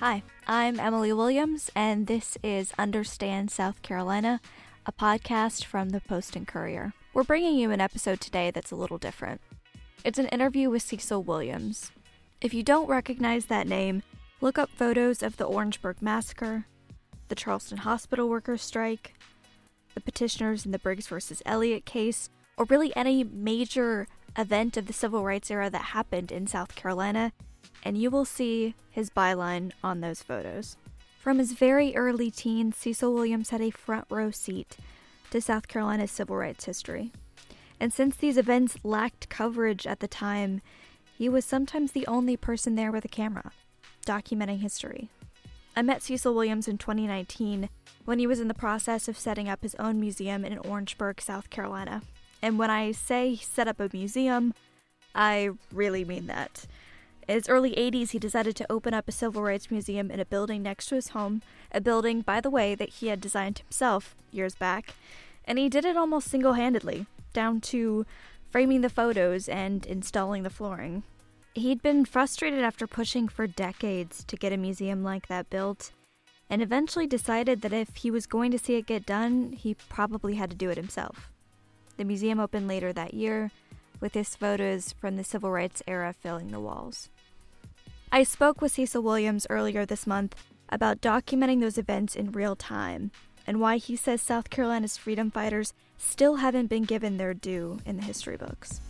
Hi, I'm Emily Williams, and this is Understand South Carolina, a podcast from The Post and Courier. We're bringing you an episode today that's a little different. It's an interview with Cecil Williams. If you don't recognize that name, look up photos of the Orangeburg Massacre, the Charleston Hospital Workers Strike, the petitioners in the Briggs v. Elliott case, or really any major event of the civil rights era that happened in South Carolina, and you will see his byline on those photos. From his very early teens, Cecil Williams had a front row seat to South Carolina's civil rights history. And since these events lacked coverage at the time, he was sometimes the only person there with a camera, documenting history. I met Cecil Williams in 2019 when he was in the process of setting up his own museum in Orangeburg, South Carolina. And when I say he set up a museum, I really mean that. In his early 80s, he decided to open up a civil rights museum in a building next to his home, a building, by the way, that he had designed himself years back, and he did it almost single-handedly, down to framing the photos and installing the flooring. He'd been frustrated after pushing for decades to get a museum like that built, and eventually decided that if he was going to see it get done, he probably had to do it himself. The museum opened later that year, with his photos from the civil rights era filling the walls. I spoke with Cecil Williams earlier this month about documenting those events in real time and why he says South Carolina's freedom fighters still haven't been given their due in the history books.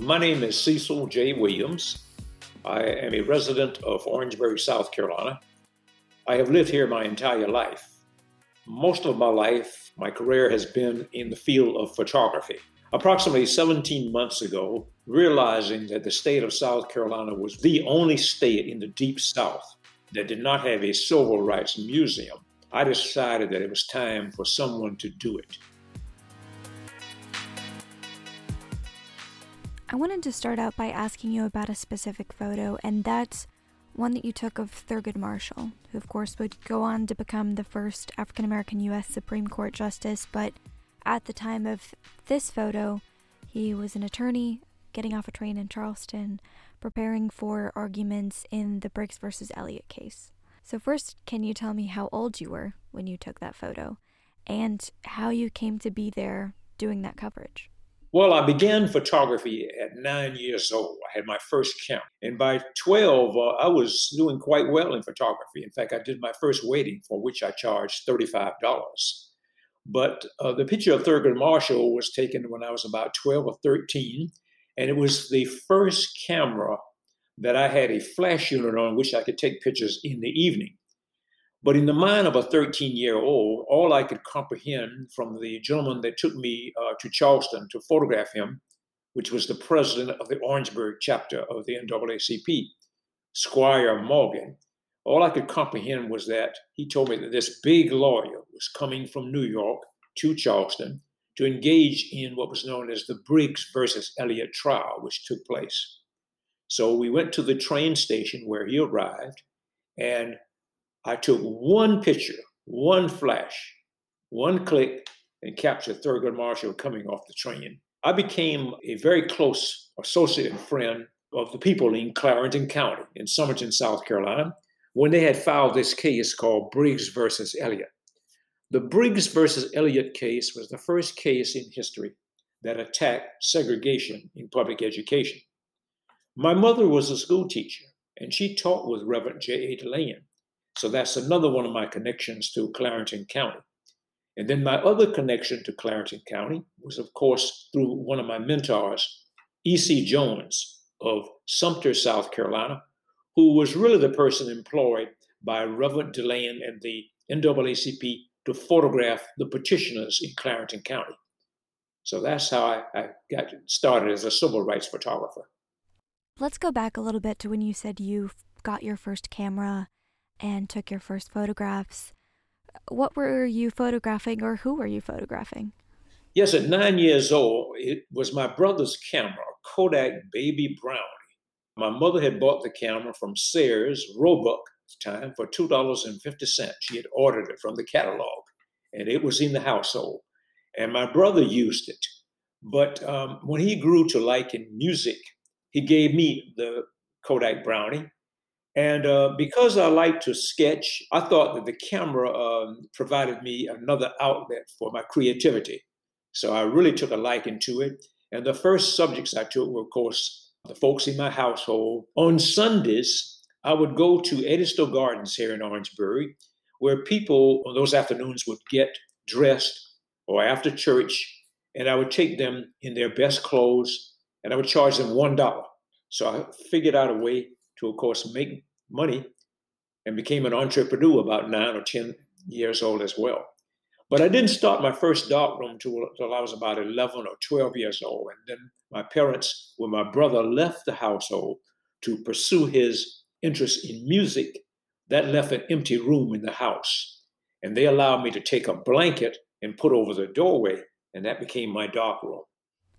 My name is Cecil J. Williams. I am a resident of Orangeburg, South Carolina. I have lived here my entire life. Most of my life, my career has been in the field of photography. Approximately 17 months ago, realizing that the state of South Carolina was the only state in the Deep South that did not have a civil rights museum, I decided that it was time for someone to do it. I wanted to start out by asking you about a specific photo, and that's one that you took of Thurgood Marshall, who of course would go on to become the first African-American U.S. Supreme Court Justice, but at the time of this photo, he was an attorney getting off a train in Charleston, preparing for arguments in the Briggs v. Elliott case. So first, can you tell me how old you were when you took that photo, and how you came to be there doing that coverage? Well, I began photography at 9 years old. I had my first camera. And by 12, I was doing quite well in photography. In fact, I did my first wedding, for which I charged $35. But the picture of Thurgood Marshall was taken when I was about 12 or 13. And it was the first camera that I had a flash unit on which I could take pictures in the evening. But in the mind of a 13-year-old, all I could comprehend from the gentleman that took me to Charleston to photograph him, which was the president of the Orangeburg chapter of the NAACP, Squire Morgan, all I could comprehend was that he told me that this big lawyer was coming from New York to Charleston to engage in what was known as the Briggs versus Elliott trial, which took place. So we went to the train station where he arrived, and I took one picture, one flash, one click, and captured Thurgood Marshall coming off the train. I became a very close associate and friend of the people in Clarendon County in Summerton, South Carolina, when they had filed this case called Briggs versus Elliott. The Briggs versus Elliott case was the first case in history that attacked segregation in public education. My mother was a school teacher, and she taught with Reverend J.A. Delaney. So that's another one of my connections to Clarendon County. And then my other connection to Clarendon County was, of course, through one of my mentors, E.C. Jones of Sumter, South Carolina, who was really the person employed by Reverend Delaney and the NAACP to photograph the petitioners in Clarendon County. So that's how I got started as a civil rights photographer. Let's go back a little bit to when you said you got your first camera and took your first photographs. What were you photographing, or who were you photographing? Yes, at 9 years old, it was my brother's camera, Kodak Baby Brownie. My mother had bought the camera from Sears Roebuck at the time for $2.50. She had ordered it from the catalog. and it was in the household. And my brother used it. But when he grew to liking music, he gave me the Kodak Brownie. And because I liked to sketch, I thought that the camera provided me another outlet for my creativity. So I really took a liking to it. And the first subjects I took were, of course, the folks in my household. On Sundays, I would go to Edisto Gardens here in Orangeburg, where people on those afternoons would get dressed or after church, and I would take them in their best clothes, and I would charge them $1. So I figured out a way to, of course, make money and became an entrepreneur about 9 or 10 years old as well. But I didn't start my first darkroom till I was about 11 or 12 years old. And then my parents, when my brother left the household to pursue his interest in music, that left an empty room in the house. And they allowed me to take a blanket and put over the doorway, and that became my darkroom.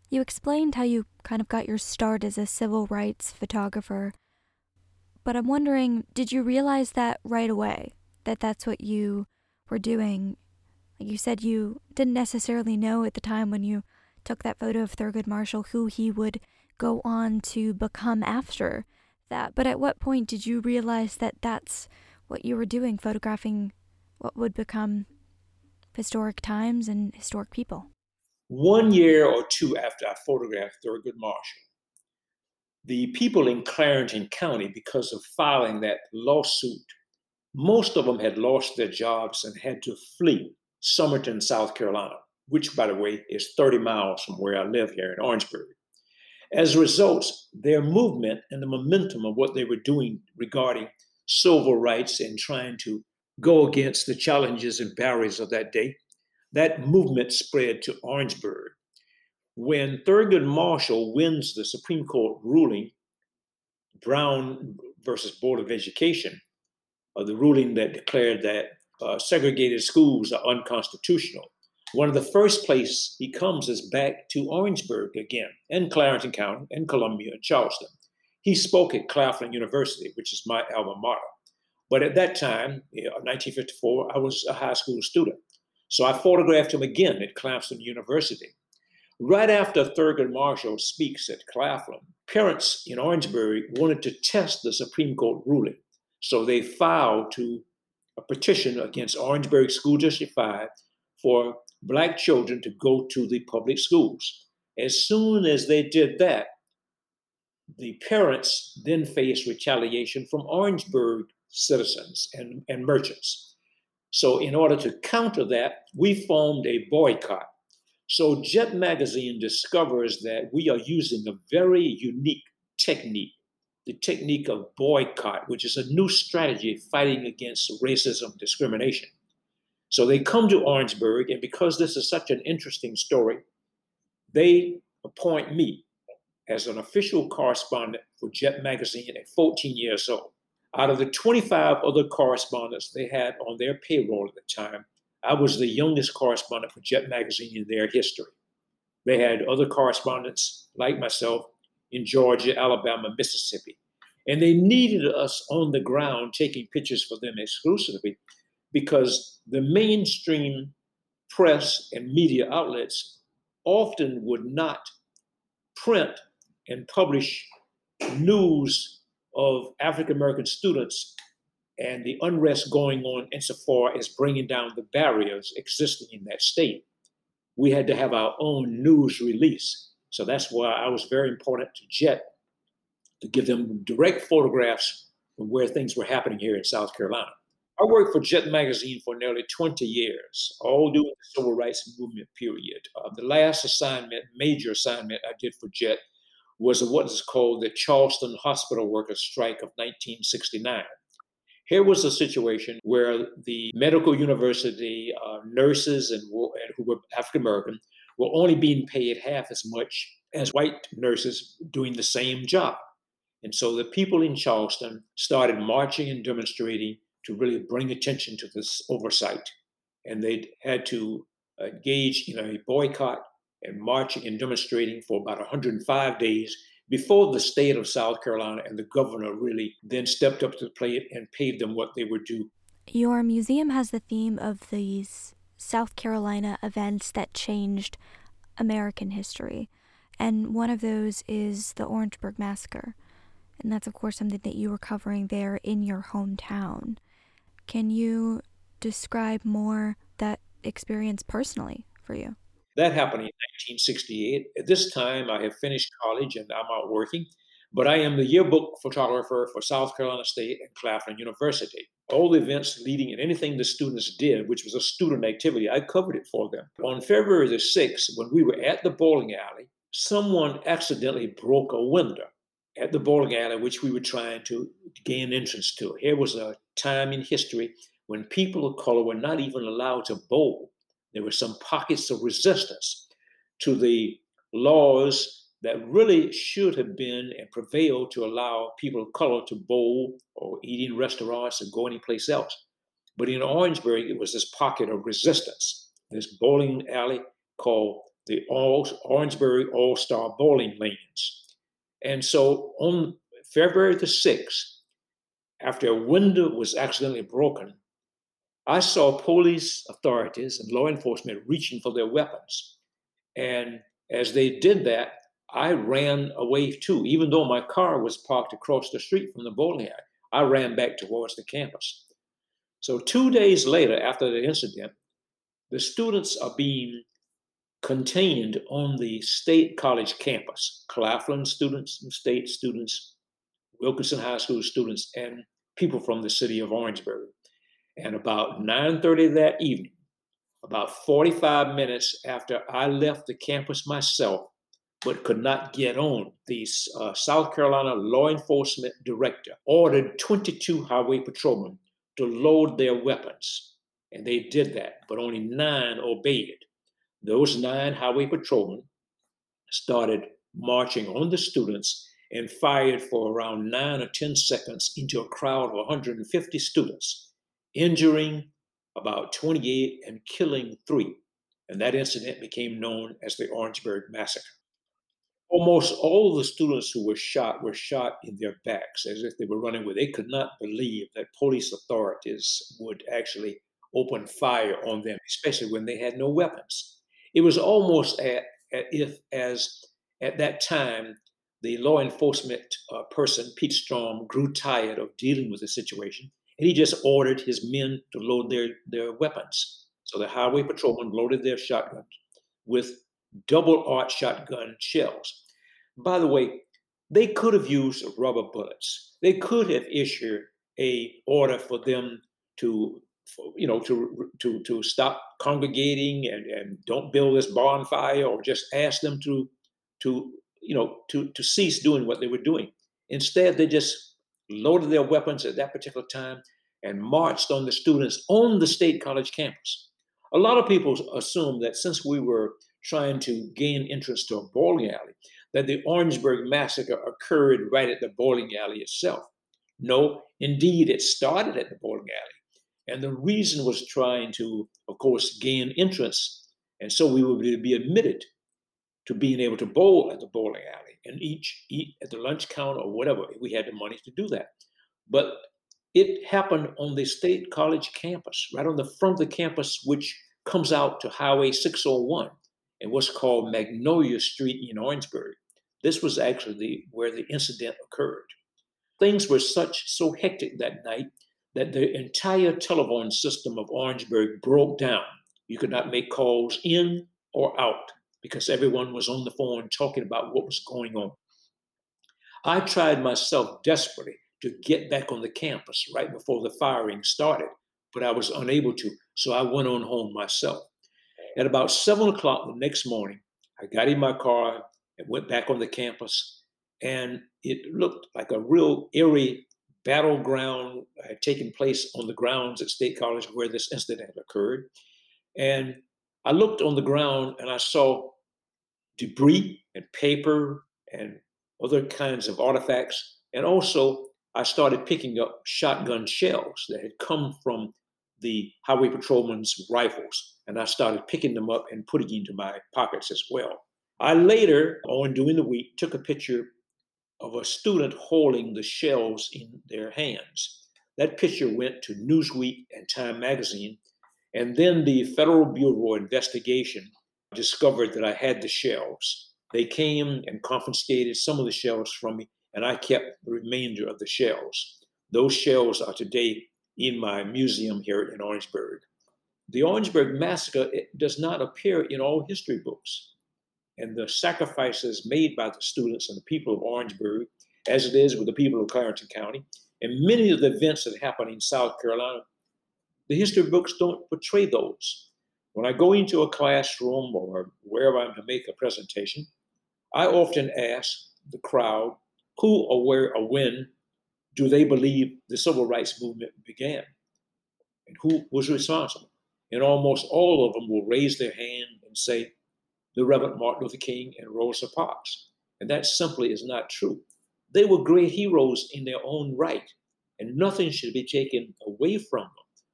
You explained how you kind of got your start as a civil rights photographer. But I'm wondering, did you realize that right away, that that's what you were doing? Like you said, you didn't necessarily know at the time when you took that photo of Thurgood Marshall who he would go on to become after that. But at what point did you realize that that's what you were doing, photographing what would become historic times and historic people? 1 year or two after I photographed Thurgood Marshall, the people in Clarendon County, because of filing that lawsuit, most of them had lost their jobs and had to flee Summerton, South Carolina, which, by the way, is 30 miles from where I live here in Orangeburg. As a result, their movement and the momentum of what they were doing regarding civil rights and trying to go against the challenges and barriers of that day, that movement spread to Orangeburg. When Thurgood Marshall wins the Supreme Court ruling, Brown versus Board of Education, the ruling that declared that segregated schools are unconstitutional, one of the first places he comes is back to Orangeburg again, and Clarendon County, and Columbia, and Charleston. He spoke at Claflin University, which is my alma mater. But at that time, in 1954, I was a high school student. So I photographed him again at Claflin University. Right after Thurgood Marshall speaks at Claflin, parents in Orangeburg wanted to test the Supreme Court ruling. So they filed to a petition against Orangeburg School District 5 for Black children to go to the public schools. As soon as they did that, the parents then faced retaliation from Orangeburg citizens and merchants. So in order to counter that, we formed a boycott. So Jet Magazine discovers that we are using a very unique technique, the technique of boycott, which is a new strategy fighting against racism, discrimination. So they come to Orangeburg, and because this is such an interesting story, they appoint me as an official correspondent for Jet Magazine at 14 years old. Out of the 25 other correspondents they had on their payroll at the time, I was the youngest correspondent for Jet Magazine in their history. They had other correspondents like myself in Georgia, Alabama, Mississippi. And they needed us on the ground taking pictures for them exclusively because the mainstream press and media outlets often would not print and publish news of African-American students and the unrest going on insofar as bringing down the barriers existing in that state. We had to have our own news release. So that's why I was very important to Jet, to give them direct photographs of where things were happening here in South Carolina. I worked for Jet Magazine for nearly 20 years, all during the civil rights movement period. The last assignment, major assignment I did for Jet was what is called the Charleston Hospital Workers Strike of 1969. Here was a situation where the medical university nurses and who were African-American were only being paid half as much as white nurses doing the same job. And so the people in Charleston started marching and demonstrating to really bring attention to this oversight. And they had to engage in a boycott and marching and demonstrating for about 105 days before the state of South Carolina and the governor really then stepped up to the plate and paid them what they were due. Your museum has the theme of these South Carolina events that changed American history. And one of those is the Orangeburg Massacre. And that's, of course, something that you were covering there in your hometown. Can you describe more that experience personally for you? That happened in 1968. At this time, I have finished college and I'm out working, but I am the yearbook photographer for South Carolina State and Claflin University. All the events leading and anything the students did, which was a student activity, I covered it for them. On February the 6th, when we were at the bowling alley, someone accidentally broke a window at the bowling alley, which we were trying to gain entrance to. Here was a time in history when people of color were not even allowed to bowl. There were some pockets of resistance to the laws that really should have been and prevailed to allow people of color to bowl or eat in restaurants or go anyplace else. But in Orangeburg, it was this pocket of resistance, this bowling alley called the Orangeburg All-Star Bowling Lanes. And so on February the 6th, after a window was accidentally broken, I saw police authorities and law enforcement reaching for their weapons. And as they did that, I ran away too. Even though my car was parked across the street from the bowling alley, I ran back towards the campus. So 2 days later, after the incident, the students are being contained on the state college campus. Claflin students and state students, Wilkinson High School students, and people from the city of Orangeburg. And about 9:30 that evening, about 45 minutes after I left the campus myself, but could not get on, the South Carolina law enforcement director ordered 22 highway patrolmen to load their weapons. And they did that, but only 9 obeyed it. Those 9 highway patrolmen started marching on the students and fired for around 9 or 10 seconds into a crowd of 150 students, injuring about 28 and killing 3. And that incident became known as the Orangeburg Massacre. Almost all the students who were shot in their backs as if they were running away. They could not believe that police authorities would actually open fire on them, especially when they had no weapons. It was almost as if at that time, the law enforcement person, Pete Strom, grew tired of dealing with the situation. And he just ordered his men to load their weapons. So the highway patrolmen loaded their shotguns with double-aught shotgun shells. By the way, they could have used rubber bullets. They could have issued a order for them to stop congregating and don't build this bonfire, or just ask them to cease doing what they were doing. Instead, they just loaded their weapons at that particular time and marched on the students on the state college campus. A lot of people assume that since we were trying to gain entrance to a bowling alley, that the Orangeburg Massacre occurred right at the bowling alley itself. No, indeed, it started at the bowling alley. And the reason was trying to, of course, gain entrance. And so we would be admitted to being able to bowl at the bowling alley and eat at the lunch counter or whatever, if we had the money to do that. But it happened on the state college campus, right on the front of the campus, which comes out to Highway 601 and what's called Magnolia Street in Orangeburg. This was actually where the incident occurred. Things were so hectic that night that the entire telephone system of Orangeburg broke down. You could not make calls in or out, because everyone was on the phone talking about what was going on. I tried myself desperately to get back on the campus right before the firing started, but I was unable to, so I went on home myself. At about 7:00 the next morning, I got in my car and went back on the campus, and it looked like a real eerie battleground had taken place on the grounds at State College where this incident occurred. And I looked on the ground and I saw debris and paper and other kinds of artifacts. And also I started picking up shotgun shells that had come from the highway patrolmen's rifles. And I started picking them up and putting into my pockets as well. I later on during the week took a picture of a student holding the shells in their hands. That picture went to Newsweek and Time magazine. And then the Federal Bureau of Investigation discovered that I had the shells. They came and confiscated some of the shells from me, and I kept the remainder of the shells. Those shells are today in my museum here in Orangeburg. The Orangeburg Massacre does not appear in all history books, and the sacrifices made by the students and the people of Orangeburg, as it is with the people of Clarendon County, and many of the events that happen in South Carolina, the history books don't portray those. When I go into a classroom or wherever I make a presentation, I often ask the crowd who or where or when do they believe the civil rights movement began and who was responsible. And almost all of them will raise their hand and say, the Reverend Martin Luther King and Rosa Parks. And that simply is not true. They were great heroes in their own right, and nothing should be taken away from them.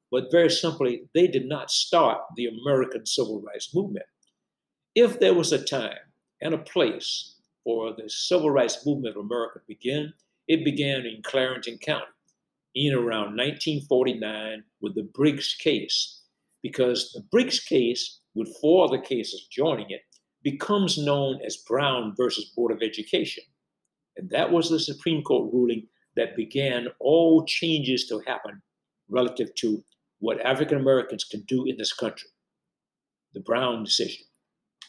But very simply, they did not start the American Civil Rights Movement. If there was a time and a place for the Civil Rights Movement of America to begin, it began in Clarendon County in around 1949 with the Briggs case, because the Briggs case, with four other cases joining it, becomes known as Brown versus Board of Education. And that was the Supreme Court ruling that began all changes to happen relative to what African Americans can do in this country. The Brown decision.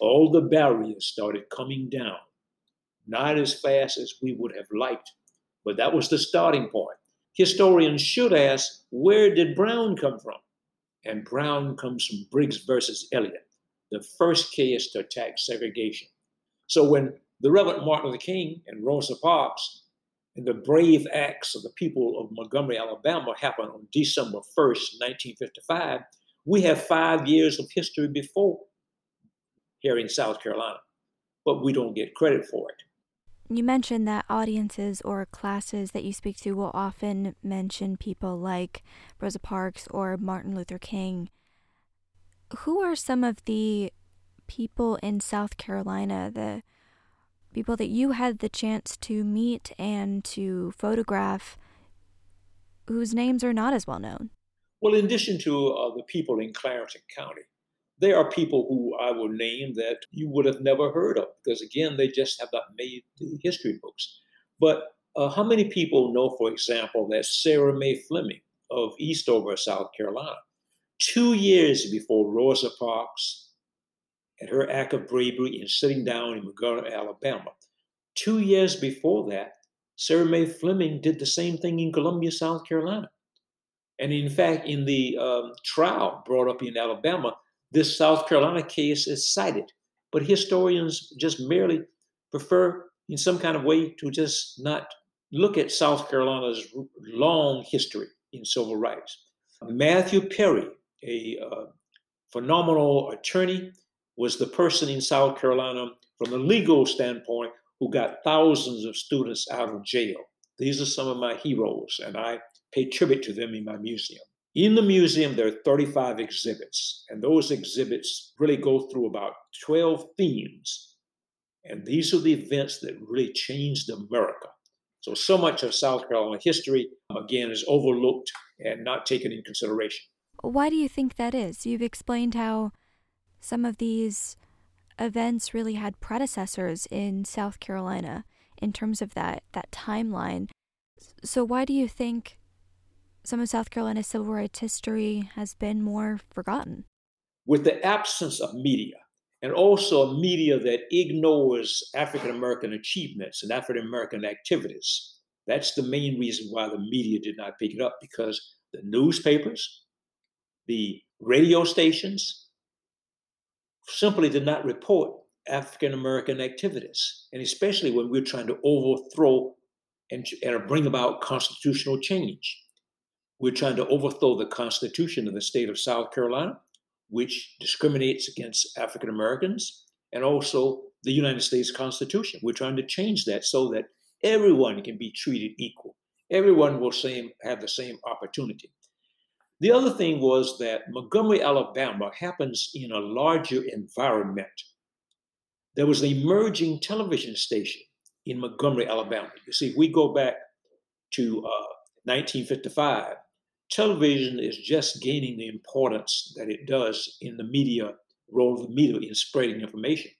All the barriers started coming down, not as fast as we would have liked, but that was the starting point. Historians should ask, where did Brown come from? And Brown comes from Briggs versus Elliott, the first case to attack segregation. So when the Reverend Martin Luther King and Rosa Parks and the brave acts of the people of Montgomery, Alabama happened on December 1st, 1955, we have 5 years of history before here in South Carolina, but we don't get credit for it. You mentioned that audiences or classes that you speak to will often mention people like Rosa Parks or Martin Luther King. Who are some of the people in South Carolina, the people that you had the chance to meet and to photograph, whose names are not as well known? Well, in addition to the people in Clarendon County, there are people who I will name that you would have never heard of because, again, they just have not made the history books. But how many people know, for example, that Sarah Mae Fleming of Eastover, South Carolina, 2 years before Rosa Parks and her act of bravery in sitting down in Montgomery, Alabama, 2 years before that, Sarah Mae Fleming did the same thing in Columbia, South Carolina. And in fact, in the trial brought up in Alabama, this South Carolina case is cited, but historians just merely prefer in some kind of way to just not look at South Carolina's long history in civil rights. Matthew Perry, a phenomenal attorney, was the person in South Carolina from a legal standpoint who got thousands of students out of jail. These are some of my heroes, and I pay tribute to them in my museum. In the museum, there are 35 exhibits, and those exhibits really go through about 12 themes. And these are the events that really changed America. So much of South Carolina history, again, is overlooked and not taken into consideration. Why do you think that is? You've explained how some of these events really had predecessors in South Carolina in terms of that timeline. So why do you think some of South Carolina's civil rights history has been more forgotten? With the absence of media, and also a media that ignores African-American achievements and African-American activities, that's the main reason why the media did not pick it up, because the newspapers, the radio stations simply did not report African-American activities, and especially when we're trying to overthrow and bring about constitutional change. We're trying to overthrow the Constitution of the state of South Carolina, which discriminates against African Americans, and also the United States Constitution. We're trying to change that so that everyone can be treated equal. Everyone will have the same opportunity. The other thing was that Montgomery, Alabama happens in a larger environment. There was an emerging television station in Montgomery, Alabama. You see, we go back to 1955. television is just gaining the importance that it does in the media, role of the media in spreading information.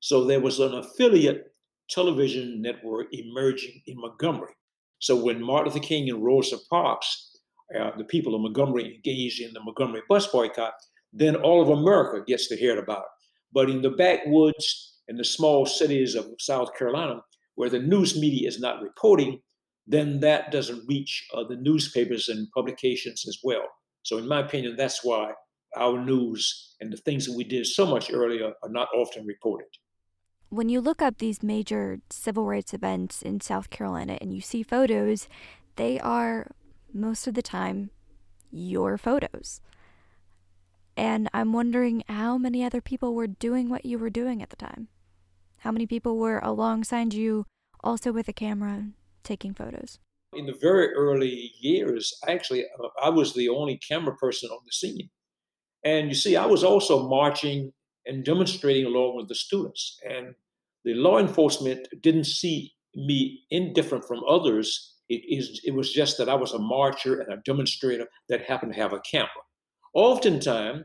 So there was an affiliate television network emerging in Montgomery. So when Martin Luther King and Rosa Parks, the people of Montgomery engaged in the Montgomery bus boycott, then all of America gets to hear about it. But in the backwoods and the small cities of South Carolina, where the news media is not reporting, then that doesn't reach the newspapers and publications as well. So in my opinion, that's why our news and the things that we did so much earlier are not often reported. When you look up these major civil rights events in South Carolina and you see photos, they are most of the time your photos. And I'm wondering how many other people were doing what you were doing at the time. How many people were alongside you, also with a camera, taking photos? In the very early years, actually, I was the only camera person on the scene. And you see, I was also marching and demonstrating along with the students. And the law enforcement didn't see me indifferent from others. It was just that I was a marcher and a demonstrator that happened to have a camera. Oftentimes,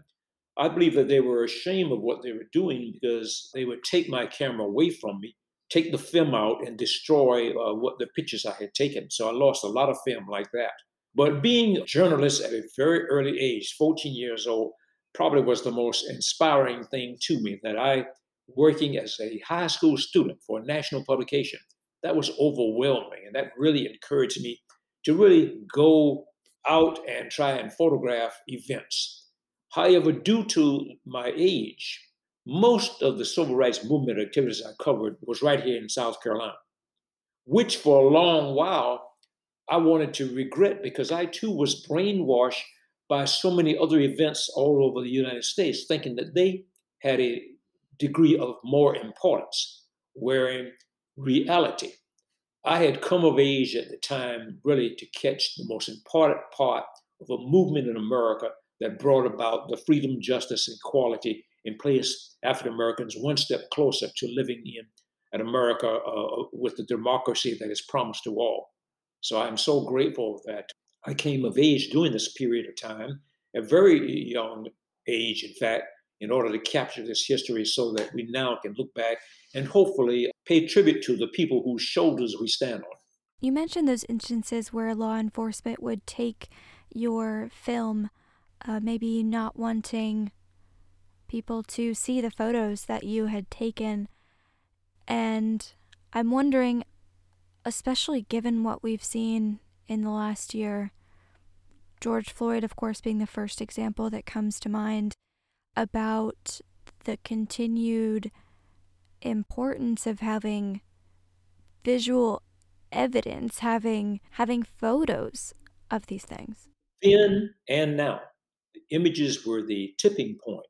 I believe that they were ashamed of what they were doing because they would take my camera away from me, take the film out, and destroy what the pictures I had taken. So I lost a lot of film like that. But being a journalist at a very early age, 14 years old, probably was the most inspiring thing to me, that I, working as a high school student for a national publication, that was overwhelming. And that really encouraged me to really go out and try and photograph events. However, due to my age, most of the civil rights movement activities I covered was right here in South Carolina, which for a long while I wanted to regret because I too was brainwashed by so many other events all over the United States, thinking that they had a degree of more importance, where in reality, I had come of age at the time really to catch the most important part of a movement in America that brought about the freedom, justice, and equality and placed African Americans one step closer to living in an America with the democracy that is promised to all. So I'm so grateful that I came of age during this period of time, a very young age, in fact, in order to capture this history so that we now can look back and hopefully pay tribute to the people whose shoulders we stand on. You mentioned those instances where law enforcement would take your film, maybe not wanting people to see the photos that you had taken. And I'm wondering, especially given what we've seen in the last year, George Floyd, of course, being the first example that comes to mind, about the continued importance of having visual evidence, having photos of these things. Then and now, the images were the tipping point.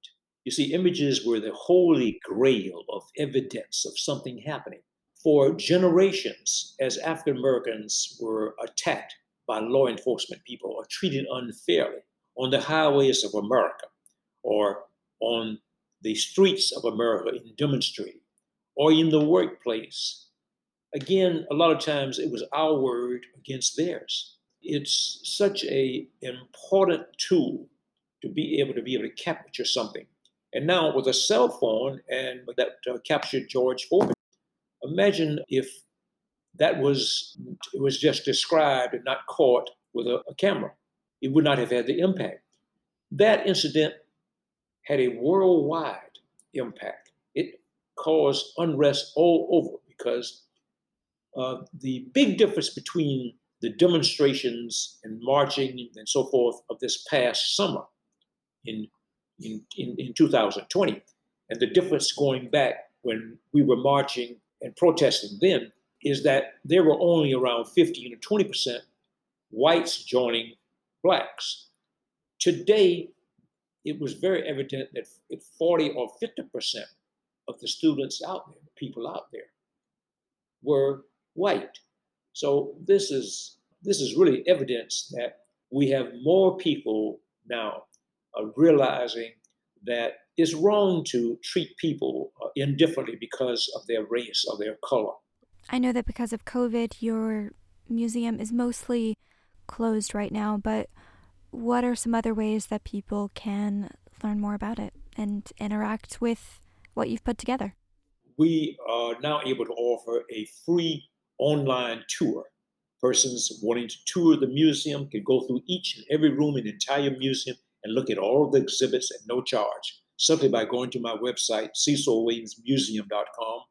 You see, images were the holy grail of evidence of something happening. For generations, as African Americans were attacked by law enforcement people or treated unfairly on the highways of America or on the streets of America in demonstrating or in the workplace, again, a lot of times it was our word against theirs. It's such an important tool to be able to capture something. And now with a cell phone and that captured George Floyd, imagine if it was just described and not caught with a camera. It would not have had the impact. That incident had a worldwide impact. It caused unrest all over because the big difference between the demonstrations and marching and so forth of this past summer in 2020 and the difference going back when we were marching and protesting then is that there were only around 15 or 20% whites joining blacks. Today, it was very evident that 40 or 50% of the students out there, the people out there, were white. So this is really evidence that we have more people now realizing that it's wrong to treat people indifferently because of their race or their color. I know that because of COVID, your museum is mostly closed right now, but what are some other ways that people can learn more about it and interact with what you've put together? We are now able to offer a free online tour. Persons wanting to tour the museum can go through each and every room in the entire museum and look at all the exhibits at no charge, simply by going to my website, cecilwilliamsmuseum.com,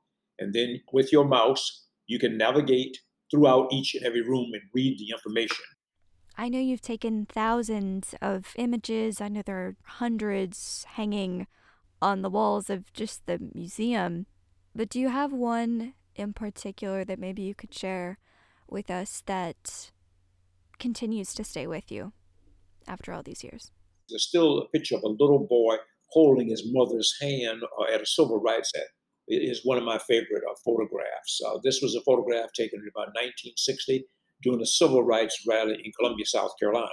and then with your mouse, you can navigate throughout each and every room and read the information. I know you've taken thousands of images. I know there are hundreds hanging on the walls of just the museum. But do you have one in particular that maybe you could share with us that continues to stay with you after all these years? There's still a picture of a little boy holding his mother's hand at a civil rights act. It is one of my favorite photographs. This was a photograph taken in about 1960 during a civil rights rally in Columbia, South Carolina.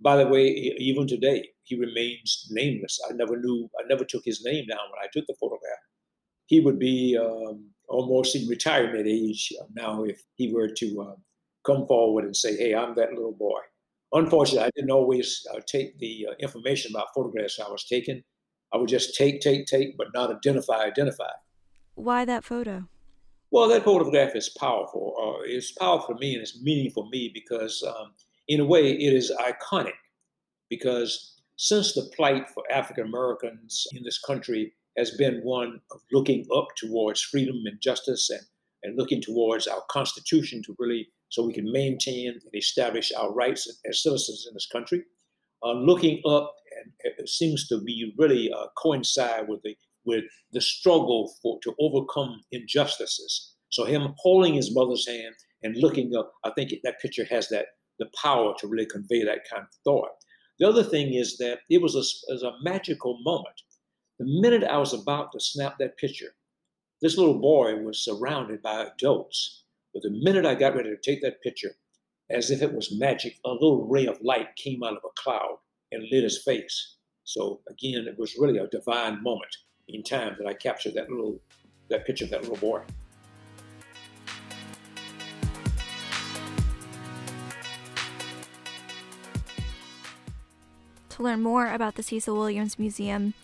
By the way, even today, he remains nameless. I never took his name down when I took the photograph. He would be almost in retirement age now if he were to come forward and say, hey, I'm that little boy. Unfortunately, I didn't always take the information about photographs I was taking. I would just take, but not identify. Why that photo? Well, that photograph is powerful. It's powerful for me and it's meaningful for me because in a way it is iconic, because since the plight for African Americans in this country has been one of looking up towards freedom and justice and looking towards our Constitution to really, so we can maintain and establish our rights as citizens in this country, looking up and seems to be really coincide with the struggle to overcome injustices. So him holding his mother's hand and looking up, I think that picture has the power to really convey that kind of thought. The other thing is that it was a magical moment. The minute I was about to snap that picture, this little boy was surrounded by adults. But the minute I got ready to take that picture, as if it was magic, a little ray of light came out of a cloud and lit his face. So again, it was really a divine moment in time that I captured that picture of that little boy. To learn more about the Cecil Williams Museum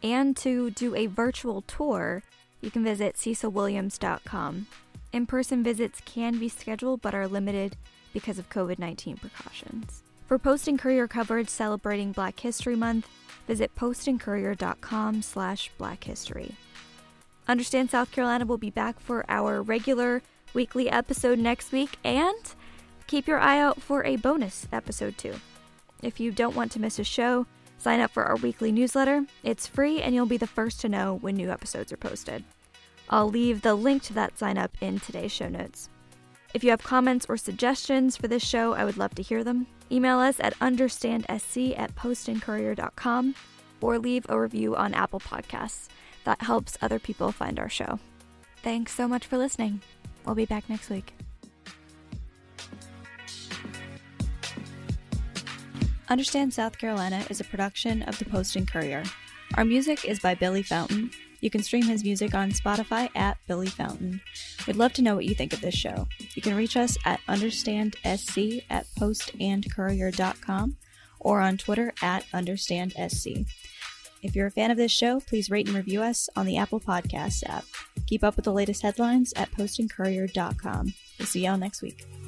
and to do a virtual tour, you can visit cecilwilliams.com. In-person visits can be scheduled but are limited because of COVID-19 precautions. For Post and Courier coverage celebrating Black History Month, visit postandcourier.com/blackhistory. Understand South Carolina will be back for our regular weekly episode next week, and keep your eye out for a bonus episode too. If you don't want to miss a show, sign up for our weekly newsletter. It's free and you'll be the first to know when new episodes are posted. I'll leave the link to that sign up in today's show notes. If you have comments or suggestions for this show, I would love to hear them. Email us at understandsc@postandcourier.com or leave a review on Apple Podcasts. That helps other people find our show. Thanks so much for listening. We'll be back next week. Understand South Carolina is a production of The Post and Courier. Our music is by Billy Fountain. You can stream his music on Spotify at Billy Fountain. We'd love to know what you think of this show. You can reach us at understandsc@postandcourier.com or on Twitter at understandsc. If you're a fan of this show, please rate and review us on the Apple Podcasts app. Keep up with the latest headlines at postandcourier.com. We'll see y'all next week.